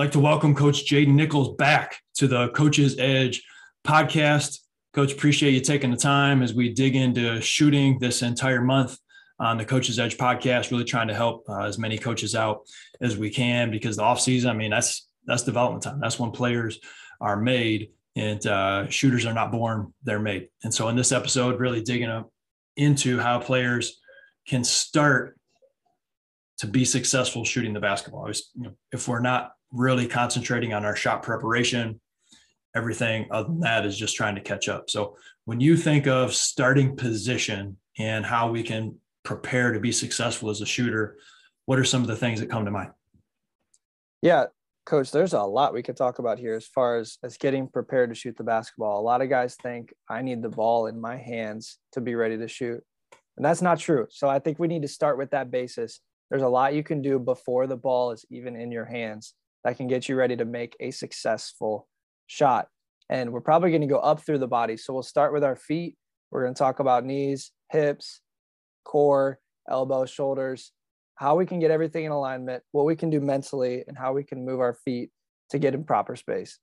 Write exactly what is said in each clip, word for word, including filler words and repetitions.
like to welcome Coach Jaden Nichols back to the Coach's Edge podcast. Coach, appreciate you taking the time as we dig into shooting this entire month on the Coach's Edge podcast, really trying to help uh, as many coaches out as we can, because the offseason, I mean, that's that's development time. That's when players are made, and uh, shooters are not born, they're made. And so in this episode, really digging up into how players can start to be successful shooting the basketball. Was, you know, if we're not really concentrating on our shot preparation, everything other than that is just trying to catch up. So when you think of starting position and how we can prepare to be successful as a shooter, what are some of the things that come to mind? Yeah, Coach, there's a lot we could talk about here as far as, as getting prepared to shoot the basketball. A lot of guys think I need the ball in my hands to be ready to shoot, and that's not true. So I think we need to start with that basis. There's a lot you can do before the ball is even in your hands that can get you ready to make a successful shot. And we're probably going to go up through the body. So we'll start with our feet. We're going to talk about knees, hips, core, elbow, shoulders, how we can get everything in alignment, what we can do mentally, and how we can move our feet to get in proper space.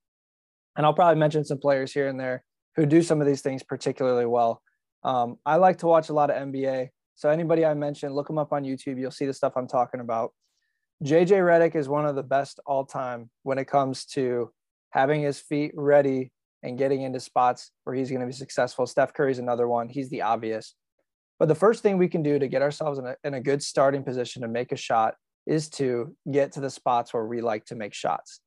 And I'll probably mention some players here and there who do some of these things particularly well. Um, I like to watch a lot of N B A. So anybody I mentioned, look them up on YouTube. You'll see the stuff I'm talking about. J J. Redick is one of the best all time when it comes to having his feet ready and getting into spots where he's going to be successful. Steph Curry is another one. He's the obvious. But the first thing we can do to get ourselves in a, in a good starting position to make a shot is to get to the spots where we like to make shots.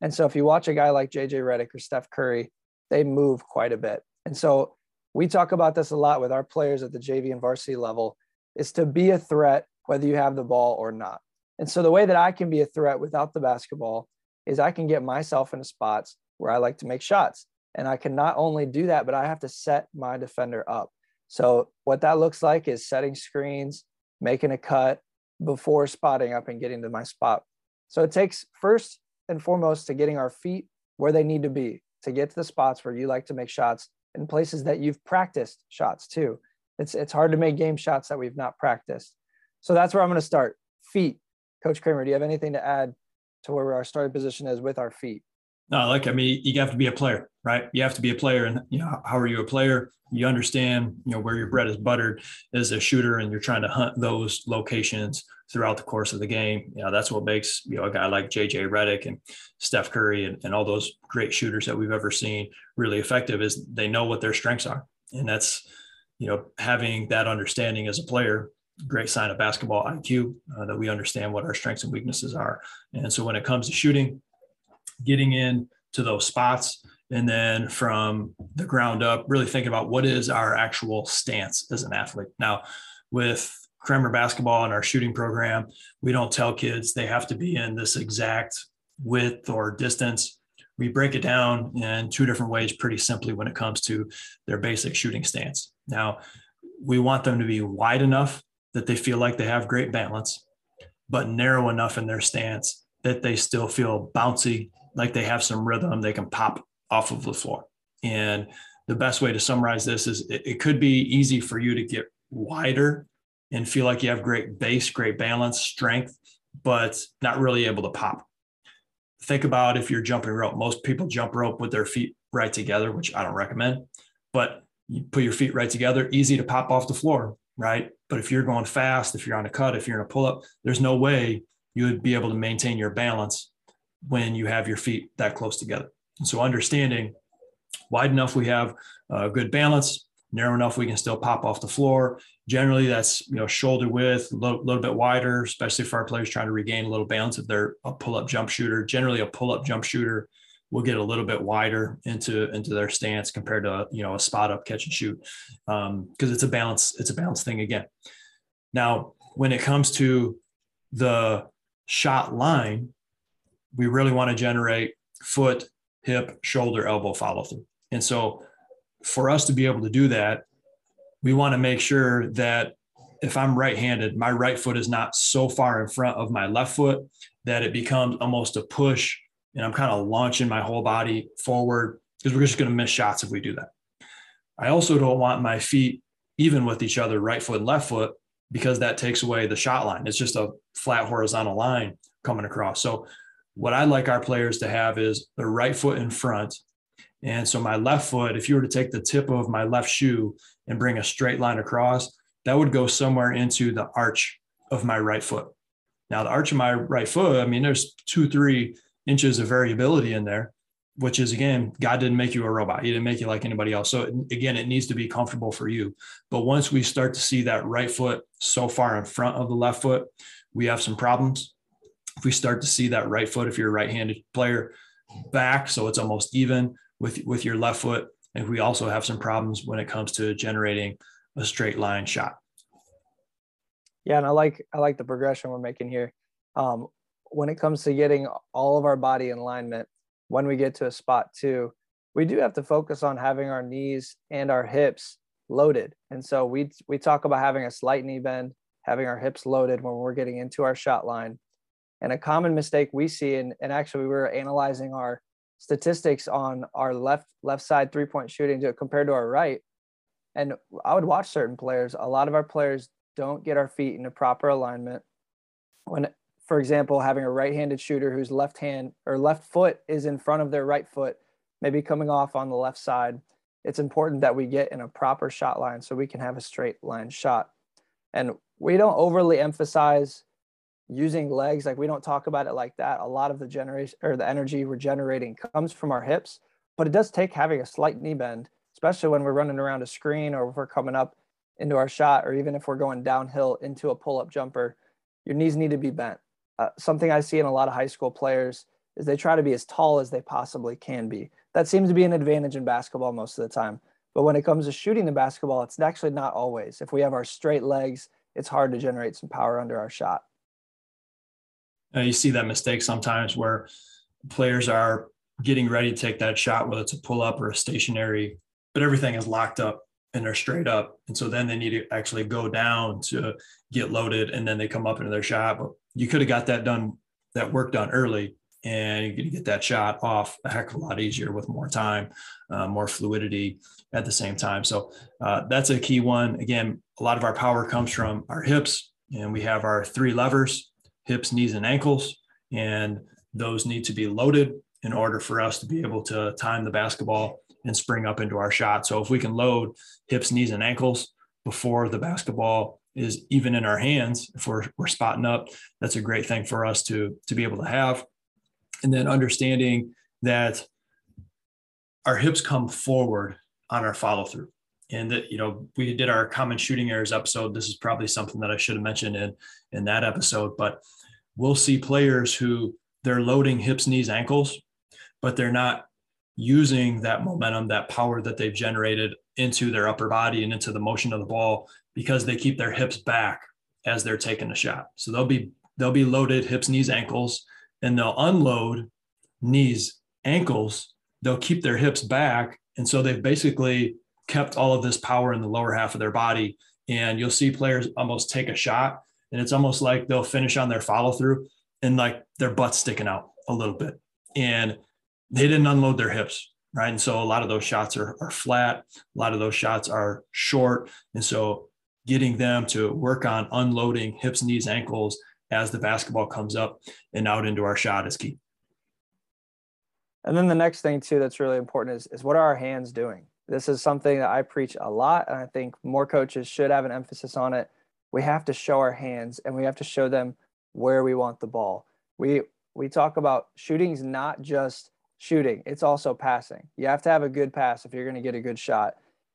And so if you watch a guy like J J. Redick or Steph Curry, they move quite a bit. And so we talk about this a lot with our players at the J V and varsity level, is to be a threat, whether you have the ball or not. And so the way that I can be a threat without the basketball is I can get myself into spots where I like to make shots. And I can not only do that, but I have to set my defender up. So what that looks like is setting screens, making a cut before spotting up and getting to my spot. So it takes first and foremost to getting our feet where they need to be to get to the spots where you like to make shots, in places that you've practiced shots too. It's, it's hard to make game shots that we've not practiced. So that's where I'm going to start. Feet. Coach Kramer, do you have anything to add to where our starting position is with our feet? No, like, I mean, you have to be a player, right? You have to be a player. And, you know, how are you a player? You understand, you know, where your bread is buttered as a shooter, and you're trying to hunt those locations throughout the course of the game. You know, that's what makes, you know, a guy like J J. Redick and Steph Curry and, and all those great shooters that we've ever seen really effective, is they know what their strengths are. And that's, you know, having that understanding as a player, great sign of basketball I Q, uh, that we understand what our strengths and weaknesses are. And so when it comes to shooting, getting in to those spots, and then from the ground up, really thinking about what is our actual stance as an athlete. Now, with Kramer basketball and our shooting program, we don't tell kids they have to be in this exact width or distance. We break it down in two different ways pretty simply when it comes to their basic shooting stance. Now, we want them to be wide enough that they feel like they have great balance, but narrow enough in their stance that they still feel bouncy, like they have some rhythm, they can pop off of the floor. And the best way to summarize this is it, it could be easy for you to get wider and feel like you have great base, great balance, strength, but not really able to pop. Think about if you're jumping rope. Most people jump rope with their feet right together, which I don't recommend, but you put your feet right together, easy to pop off the floor, right? But if you're going fast, if you're on a cut, if you're in a pull-up, there's no way you would be able to maintain your balance when you have your feet that close together. And so understanding wide enough, we have a good balance, narrow enough, we can still pop off the floor. Generally that's, you know, shoulder width, a little, little bit wider, especially for our players trying to regain a little balance. If they're a pull-up jump shooter, generally a pull-up jump shooter will get a little bit wider into, into their stance compared to, you know, a spot up catch and shoot. Um, cause it's a balance, it's a balance thing again. Now, when it comes to the shot line, we really want to generate foot, hip, shoulder, elbow follow through. And so for us to be able to do that, we want to make sure that if I'm right-handed, my right foot is not so far in front of my left foot that it becomes almost a push and I'm kind of launching my whole body forward, because we're just going to miss shots if we do that. I also don't want my feet even with each other, right foot and left foot, because that takes away the shot line. It's just a flat horizontal line coming across. So what I like our players to have is their right foot in front. And so my left foot, if you were to take the tip of my left shoe and bring a straight line across, that would go somewhere into the arch of my right foot. Now, the arch of my right foot, I mean, there's two, three inches of variability in there, which is, again, God didn't make you a robot. He didn't make you like anybody else. So, again, it needs to be comfortable for you. But once we start to see that right foot so far in front of the left foot, we have some problems. If we start to see that right foot, if you're a right-handed player, back, so it's almost even with, with your left foot, and we also have some problems when it comes to generating a straight line shot. Yeah, and I like I like the progression we're making here. Um, when it comes to getting all of our body in alignment, when we get to a spot too, we do have to focus on having our knees and our hips loaded. And so we we talk about having a slight knee bend, having our hips loaded when we're getting into our shot line. And a common mistake we see, and, and actually we were analyzing our statistics on our left left side three-point shooting to, compared to our right. And I would watch certain players. A lot of our players don't get our feet into proper alignment. When, for example, having a right-handed shooter whose left hand or left foot is in front of their right foot, maybe coming off on the left side, it's important that we get in a proper shot line so we can have a straight line shot. And we don't overly emphasize using legs. Like, we don't talk about it like that. A lot of the generation or the energy we're generating comes from our hips, but it does take having a slight knee bend, especially when we're running around a screen or if we're coming up into our shot, or even if we're going downhill into a pull-up jumper, your knees need to be bent. Uh, something I see in a lot of high school players is they try to be as tall as they possibly can be. That seems to be an advantage in basketball most of the time. But when it comes to shooting the basketball, it's actually not always. If we have our straight legs, it's hard to generate some power under our shot. And you see that mistake sometimes where players are getting ready to take that shot, whether it's a pull-up or a stationary, but everything is locked up and they're straight up. And so then they need to actually go down to get loaded, and then they come up into their shot. But you could have got that done, that work done early, and you could get that shot off a heck of a lot easier with more time, uh, more fluidity at the same time. So uh, that's a key one. Again, a lot of our power comes from our hips, and we have our three levers: hips, knees, and ankles. And those need to be loaded in order for us to be able to time the basketball and spring up into our shot. So if we can load hips, knees, and ankles before the basketball is even in our hands, if we're, we're spotting up, that's a great thing for us to, to be able to have. And then understanding that our hips come forward on our follow through. And that, you know, we did our common shooting errors episode. This is probably something that I should have mentioned in, in that episode, but we'll see players who they're loading hips, knees, ankles, but they're not using that momentum, that power that they've generated into their upper body and into the motion of the ball, because they keep their hips back as they're taking a shot. So they'll be, they'll be loaded hips, knees, ankles, and they'll unload knees, ankles. They'll keep their hips back. And so they've basically kept all of this power in the lower half of their body. And you'll see players almost take a shot, and it's almost like they'll finish on their follow through and like their butt's sticking out a little bit. And they didn't unload their hips, right? And so a lot of those shots are, are flat. A lot of those shots are short. And so getting them to work on unloading hips, knees, ankles as the basketball comes up and out into our shot is key. And then the next thing too that's really important is, is what are our hands doing? This is something that I preach a lot, and I think more coaches should have an emphasis on it. We have to show our hands, and we have to show them where we want the ball. We we talk about shooting is not just shooting, it's also passing. You have to have a good pass if you're going to get a good shot.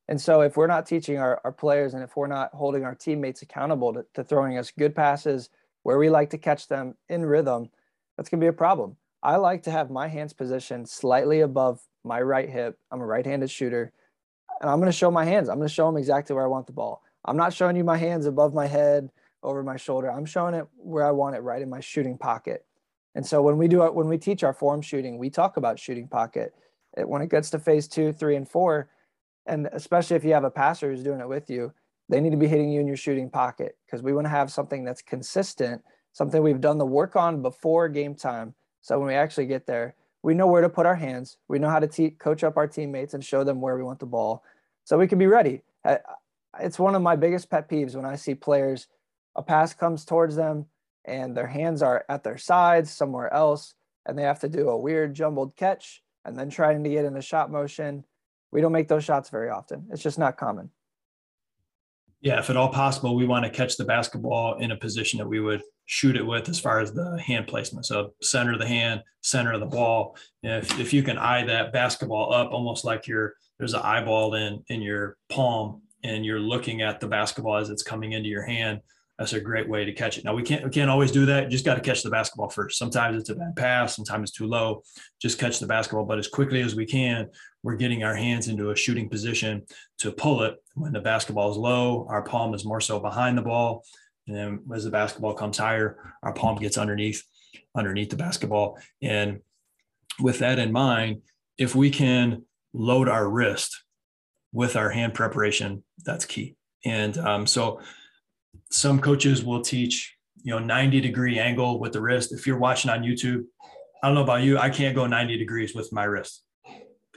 And so if we're not teaching our, our players, and if we're not holding our teammates accountable to, to throwing us good passes where we like to catch them in rhythm, that's going to be a problem. I like to have my hands positioned slightly above my right hip. I'm a right-handed shooter, and I'm going to show my hands. I'm going to show them exactly where I want the ball. I'm not showing you my hands above my head, over my shoulder. I'm showing it where I want it, right in my shooting pocket. And so when we do it, when we teach our form shooting, we talk about shooting pocket. It, when it gets to phase two, three, and four, and especially if you have a passer who's doing it with you, they need to be hitting you in your shooting pocket, because we want to have something that's consistent, something we've done the work on before game time. So when we actually get there, we know where to put our hands. We know how to te- coach up our teammates and show them where we want the ball so we can be ready. It's one of my biggest pet peeves when I see players, a pass comes towards them and their hands are at their sides somewhere else. and they have to do a weird jumbled catch and then trying to get in a shot motion. We don't make those shots very often. It's just not common. Yeah, if at all possible, we want to catch the basketball in a position that we would shoot it with as far as the hand placement. So center of the hand, center of the ball. And if, if you can eye that basketball up, almost like you're, there's an eyeball in, in your palm and you're looking at the basketball as it's coming into your hand, that's a great way to catch it. Now, we can't we can't always do that. You just got to catch the basketball first. Sometimes it's a bad pass. Sometimes it's too low. Just catch the basketball. But as quickly as we can, we're getting our hands into a shooting position to pull it. When the basketball is low, our palm is more so behind the ball. And then as the basketball comes higher, our palm gets underneath, underneath the basketball. And with that in mind, if we can load our wrist with our hand preparation, that's key. And um, so – some coaches will teach, you know, ninety degree angle with the wrist. If you're watching on YouTube, I don't know about you, I can't go ninety degrees with my wrist.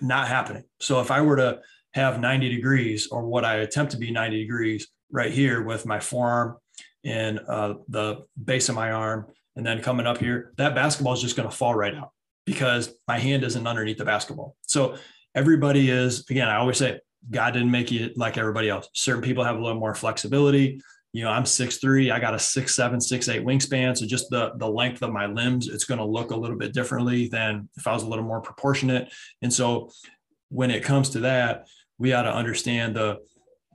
Not happening. So if I were to have ninety degrees, or what I attempt to be ninety degrees right here with my forearm and uh, the base of my arm, and then coming up here, that basketball is just going to fall right out because my hand isn't underneath the basketball. So everybody is, again, I always say, God didn't make you like everybody else. Certain people have a little more flexibility. You know, I'm six three, I got a six seven, six eight wingspan. So just the, the length of my limbs, it's going to look a little bit differently than if I was a little more proportionate. And so when it comes to that, we ought to understand the,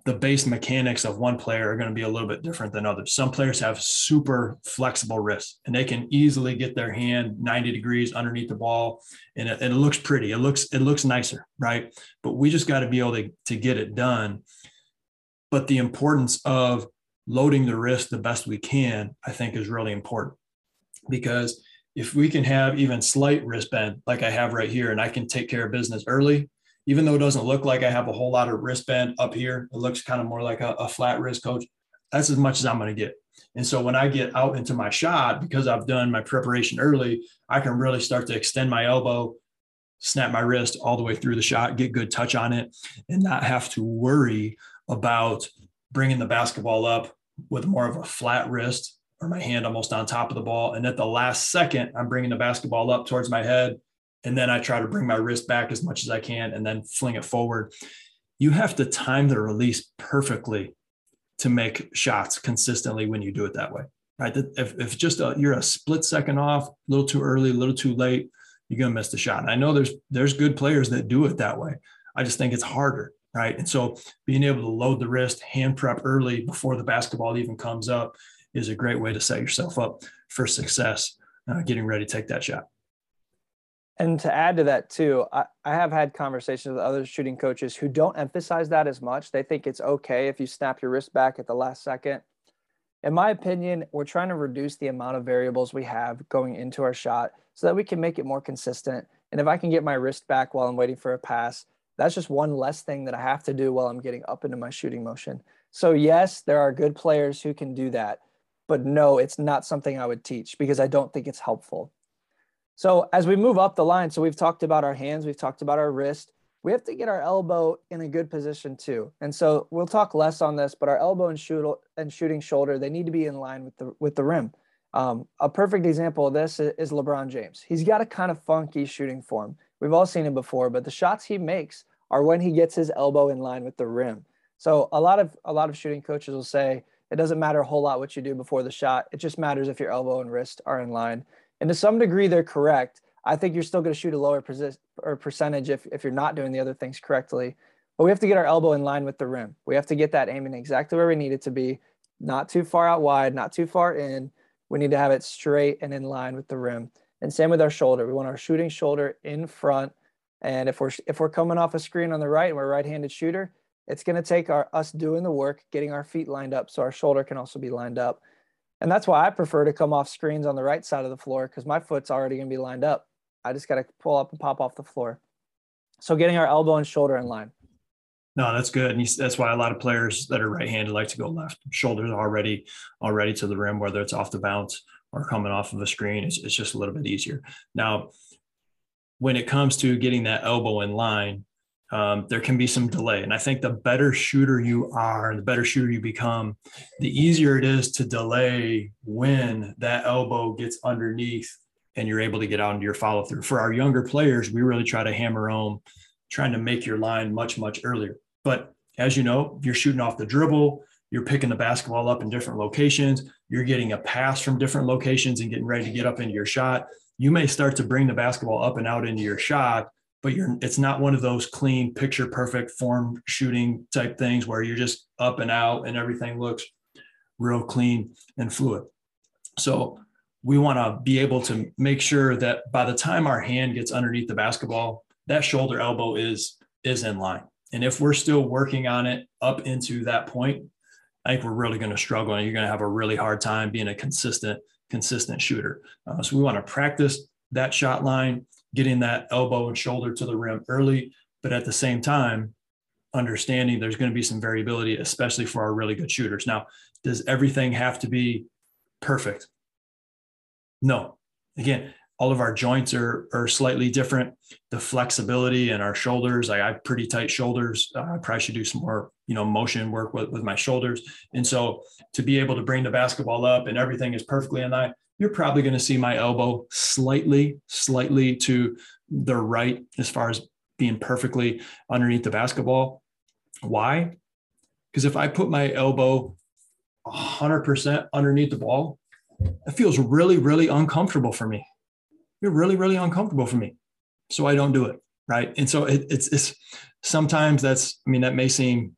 the base mechanics of one player are going to be a little bit different than others. Some players have super flexible wrists and they can easily get their hand ninety degrees underneath the ball. And it, it looks pretty. It looks, it looks nicer. Right. But we just got to be able to, to get it done. But the importance of loading the wrist the best we can, I think, is really important, because if we can have even slight wrist bend, like I have right here, and I can take care of business early, even though it doesn't look like I have a whole lot of wrist bend up here, it looks kind of more like a, a flat wrist, coach, that's as much as I'm going to get. And so when I get out into my shot, because I've done my preparation early, I can really start to extend my elbow, snap my wrist all the way through the shot, get good touch on it, and not have to worry about bringing the basketball up with more of a flat wrist or my hand almost on top of the ball. And at the last second, I'm bringing the basketball up towards my head. And then I try to bring my wrist back as much as I can and then fling it forward. You have to time the release perfectly to make shots consistently when you do it that way, right? If, if just a, you're a split second off, a little too early, a little too late, you're going to miss the shot. And I know there's, there's good players that do it that way. I just think it's harder. Right. And so being able to load the wrist, hand prep early before the basketball even comes up is a great way to set yourself up for success, uh, getting ready to take that shot. And to add to that, too, I, I have had conversations with other shooting coaches who don't emphasize that as much. They think it's OK if you snap your wrist back at the last second. In my opinion, we're trying to reduce the amount of variables we have going into our shot so that we can make it more consistent. And if I can get my wrist back while I'm waiting for a pass, that's just one less thing that I have to do while I'm getting up into my shooting motion. So yes, there are good players who can do that, but no, it's not something I would teach because I don't think it's helpful. So as we move up the line, so we've talked about our hands, we've talked about our wrist, we have to get our elbow in a good position too. And so we'll talk less on this, but our elbow and, shoot, and shooting shoulder, they need to be in line with the, with the rim. Um, a perfect example of this is LeBron James. He's got a kind of funky shooting form. We've all seen him before, but the shots he makes are when he gets his elbow in line with the rim. So a lot of a lot of shooting coaches will say, it doesn't matter a whole lot what you do before the shot. It just matters if your elbow and wrist are in line. And to some degree, they're correct. I think you're still going to shoot a lower persi- or percentage if, if you're not doing the other things correctly. But we have to get our elbow in line with the rim. We have to get that aiming exactly where we need it to be, not too far out wide, not too far in. We need to have it straight and in line with the rim. And same with our shoulder. We want our shooting shoulder in front. And if we're if we're coming off a screen on the right and we're a right-handed shooter, it's going to take our us doing the work, getting our feet lined up so our shoulder can also be lined up. And that's why I prefer to come off screens on the right side of the floor because my foot's already going to be lined up. I just got to pull up and pop off the floor. So getting our elbow and shoulder in line. No, that's good. And that's why a lot of players that are right-handed like to go left. Shoulders already already to the rim, whether it's off the bounce or coming off of a screen. It's, it's just a little bit easier. Now, when it comes to getting that elbow in line, um, there can be some delay. And I think the better shooter you are, the better shooter you become, the easier it is to delay when that elbow gets underneath and you're able to get out into your follow through. For our younger players, we really try to hammer home trying to make your line much, much earlier. But as you know, you're shooting off the dribble, you're picking the basketball up in different locations, you're getting a pass from different locations and getting ready to get up into your shot. You may start to bring the basketball up and out into your shot, but you're, it's not one of those clean, picture perfect form shooting type things where you're just up and out and everything looks real clean and fluid. So we want to be able to make sure that by the time our hand gets underneath the basketball, that shoulder elbow is, is in line. And if we're still working on it up into that point, I think we're really going to struggle, and you're going to have a really hard time being a consistent, consistent shooter. Uh, so we want to practice that shot line, getting that elbow and shoulder to the rim early, but at the same time, understanding there's going to be some variability, especially for our really good shooters. Now, does everything have to be perfect? No. Again, all of our joints are, are slightly different. The flexibility in our shoulders, I have pretty tight shoulders. Uh, I probably should do some more, you know, motion work with, with my shoulders. And so to be able to bring the basketball up and everything is perfectly in line, you're probably going to see my elbow slightly, slightly to the right as far as being perfectly underneath the basketball. Why? Because if I put my elbow one hundred percent underneath the ball, it feels really, really uncomfortable for me. You're really, really uncomfortable for me. So I don't do it. Right. And so it, it's, it's sometimes that's, I mean, that may seem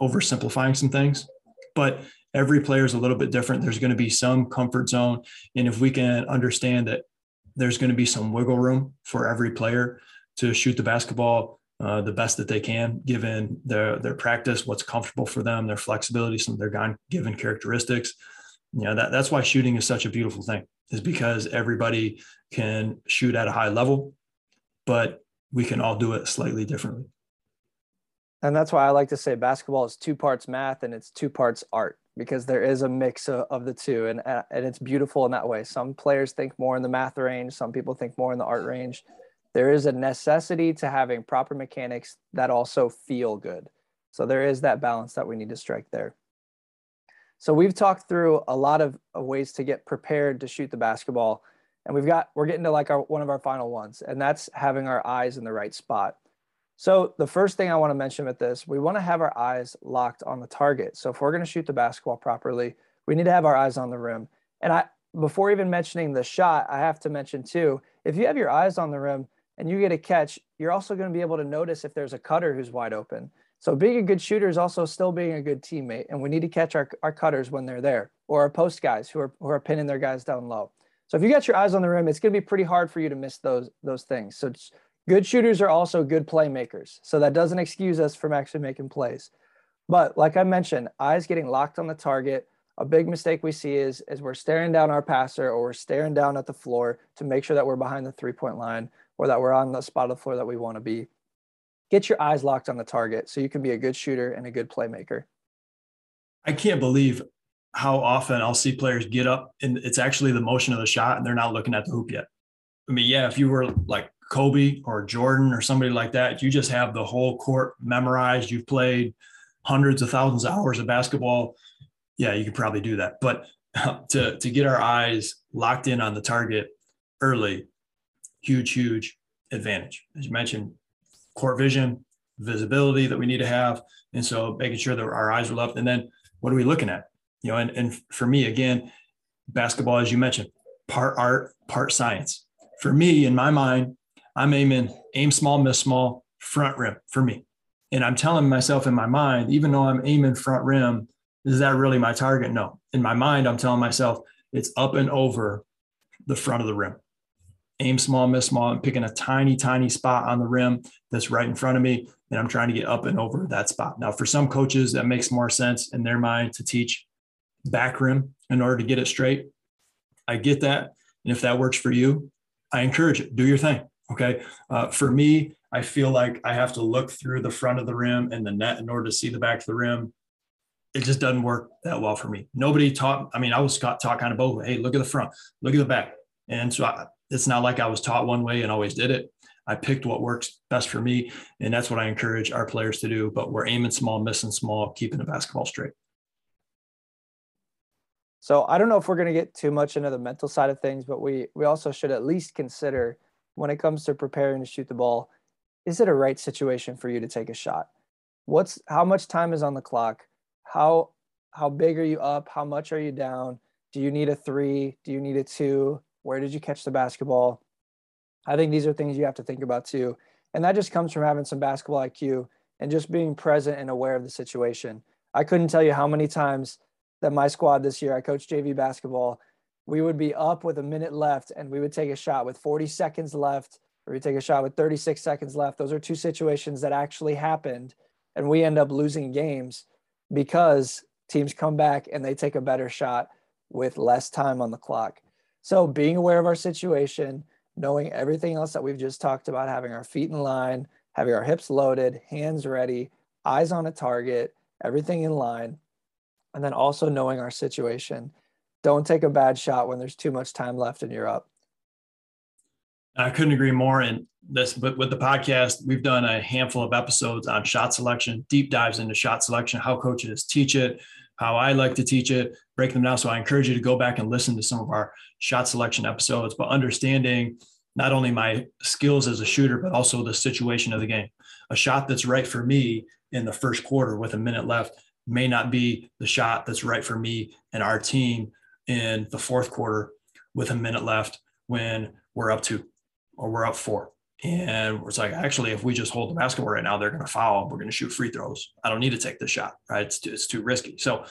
oversimplifying some things, but every player is a little bit different. There's going to be some comfort zone. And if we can understand that there's going to be some wiggle room for every player to shoot the basketball uh, the best that they can, given their, their practice, what's comfortable for them, their flexibility, some of their given characteristics, you know, that, that's why shooting is such a beautiful thing, is because everybody can shoot at a high level, but we can all do it slightly differently. And that's why I like to say basketball is two parts math and it's two parts art, because there is a mix of, of the two, and, and it's beautiful in that way. Some players think more in the math range. Some people think more in the art range. There is a necessity to having proper mechanics that also feel good. So there is that balance that we need to strike there. So we've talked through a lot of ways to get prepared to shoot the basketball, and we've got, we're getting to like our, one of our final ones, and that's having our eyes in the right spot. So the first thing I want to mention with this, we want to have our eyes locked on the target. So if we're going to shoot the basketball properly, we need to have our eyes on the rim. And I, before even mentioning the shot, I have to mention too, if you have your eyes on the rim and you get a catch, you're also going to be able to notice if there's a cutter who's wide open. So being a good shooter is also still being a good teammate, and we need to catch our, our cutters when they're there, or our post guys who are, who are pinning their guys down low. So if you got your eyes on the rim, it's going to be pretty hard for you to miss those, those things. So good shooters are also good playmakers. So that doesn't excuse us from actually making plays. But like I mentioned, eyes getting locked on the target, a big mistake we see is, is we're staring down our passer, or we're staring down at the floor to make sure that we're behind the three-point line, or that we're on the spot of the floor that we want to be. Get your eyes locked on the target so you can be a good shooter and a good playmaker. I can't believe how often I'll see players get up and it's actually the motion of the shot and they're not looking at the hoop yet. I mean, yeah, if you were like Kobe or Jordan or somebody like that, you just have the whole court memorized. You've played hundreds of thousands of hours of basketball. Yeah, you could probably do that. But to, to get our eyes locked in on the target early, huge, huge advantage. As you mentioned, court vision, visibility that we need to have. And so making sure that our eyes are left. And then what are we looking at? You know, and, and for me, again, basketball, as you mentioned, part art, part science. For me, in my mind, I'm aiming, aim small, miss small, front rim for me. And I'm telling myself in my mind, even though I'm aiming front rim, is that really my target? No. In my mind, I'm telling myself it's up and over the front of the rim. Aim small, miss small, and picking a tiny, tiny spot on the rim that's right in front of me. And I'm trying to get up and over that spot. Now, for some coaches, that makes more sense in their mind to teach back rim in order to get it straight. I get that. And if that works for you, I encourage it. Do your thing. Okay. Uh, for me, I feel like I have to look through the front of the rim and the net in order to see the back of the rim. It just doesn't work that well for me. Nobody taught. I mean, I was taught kind of both. Hey, look at the front, look at the back. And so I, it's not like I was taught one way and always did it. I picked what works best for me. And that's what I encourage our players to do, but we're aiming small, missing small, keeping the basketball straight. So I don't know if we're going to get too much into the mental side of things, but we we also should at least consider when it comes to preparing to shoot the ball, is it a right situation for you to take a shot? What's how much time is on the clock? How how big are you up? How much are you down? Do you need a three? Do you need a two? Where did you catch the basketball? I think these are things you have to think about too. And that just comes from having some basketball I Q and just being present and aware of the situation. I couldn't tell you how many times that my squad this year, I coached J V basketball, we would be up with a minute left and we would take a shot with forty seconds left, or we take a shot with thirty-six seconds left. Those are two situations that actually happened, and we end up losing games because teams come back and they take a better shot with less time on the clock. So being aware of our situation, knowing everything else that we've just talked about, having our feet in line, having our hips loaded, hands ready, eyes on a target, everything in line. And then also knowing our situation. Don't take a bad shot when there's too much time left and you're up. I couldn't agree more. And this, but with the podcast, we've done a handful of episodes on shot selection, deep dives into shot selection, how coaches teach it, how I like to teach it, break them down. So I encourage you to go back and listen to some of our shot selection episodes, but understanding not only my skills as a shooter, but also the situation of the game. A shot that's right for me in the first quarter with a minute left may not be the shot that's right for me and our team in the fourth quarter with a minute left when we're up two or we're up four. And it's like, actually, if we just hold the basketball right now, they're going to foul. We're going to shoot free throws. I don't need to take this shot, right? It's too, it's too risky. So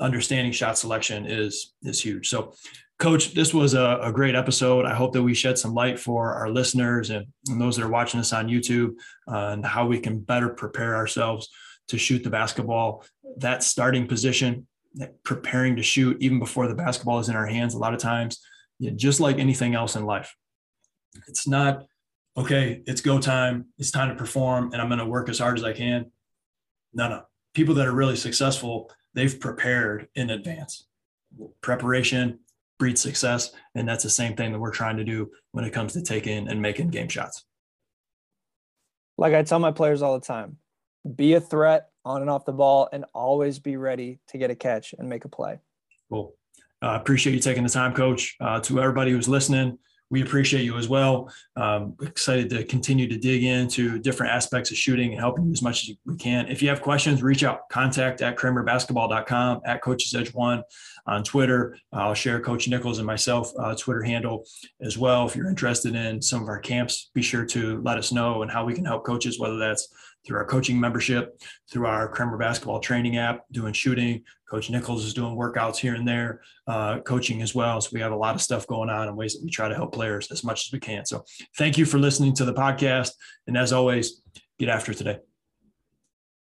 understanding shot selection is, is huge. So Coach, this was a, a great episode. I hope that we shed some light for our listeners and, and those that are watching us on YouTube on how we can better prepare ourselves to shoot the basketball. That starting position, that preparing to shoot even before the basketball is in our hands. A lot of times, you know, just like anything else in life, it's not, okay, it's go time, it's time to perform, and I'm going to work as hard as I can. No, no. People that are really successful, they've prepared in advance. Preparation breeds success, and that's the same thing that we're trying to do when it comes to taking and making game shots. Like I tell my players all the time, be a threat on and off the ball and always be ready to get a catch and make a play. Cool. I uh, appreciate you taking the time, Coach. Uh, to everybody who's listening, we appreciate you as well. Um, excited to continue to dig into different aspects of shooting and helping you as much as we can. If you have questions, reach out, contact at kramer basketball dot com, at Coach's Edge One on Twitter. I'll share Coach Nichols and myself uh, Twitter handle as well. If you're interested in some of our camps, be sure to let us know and how we can help coaches, whether that's through our coaching membership, through our Kramer basketball training app, doing shooting. Coach Nichols is doing workouts here and there, uh, coaching as well. So we have a lot of stuff going on and ways that we try to help players as much as we can. So thank you for listening to the podcast. And as always, get after today.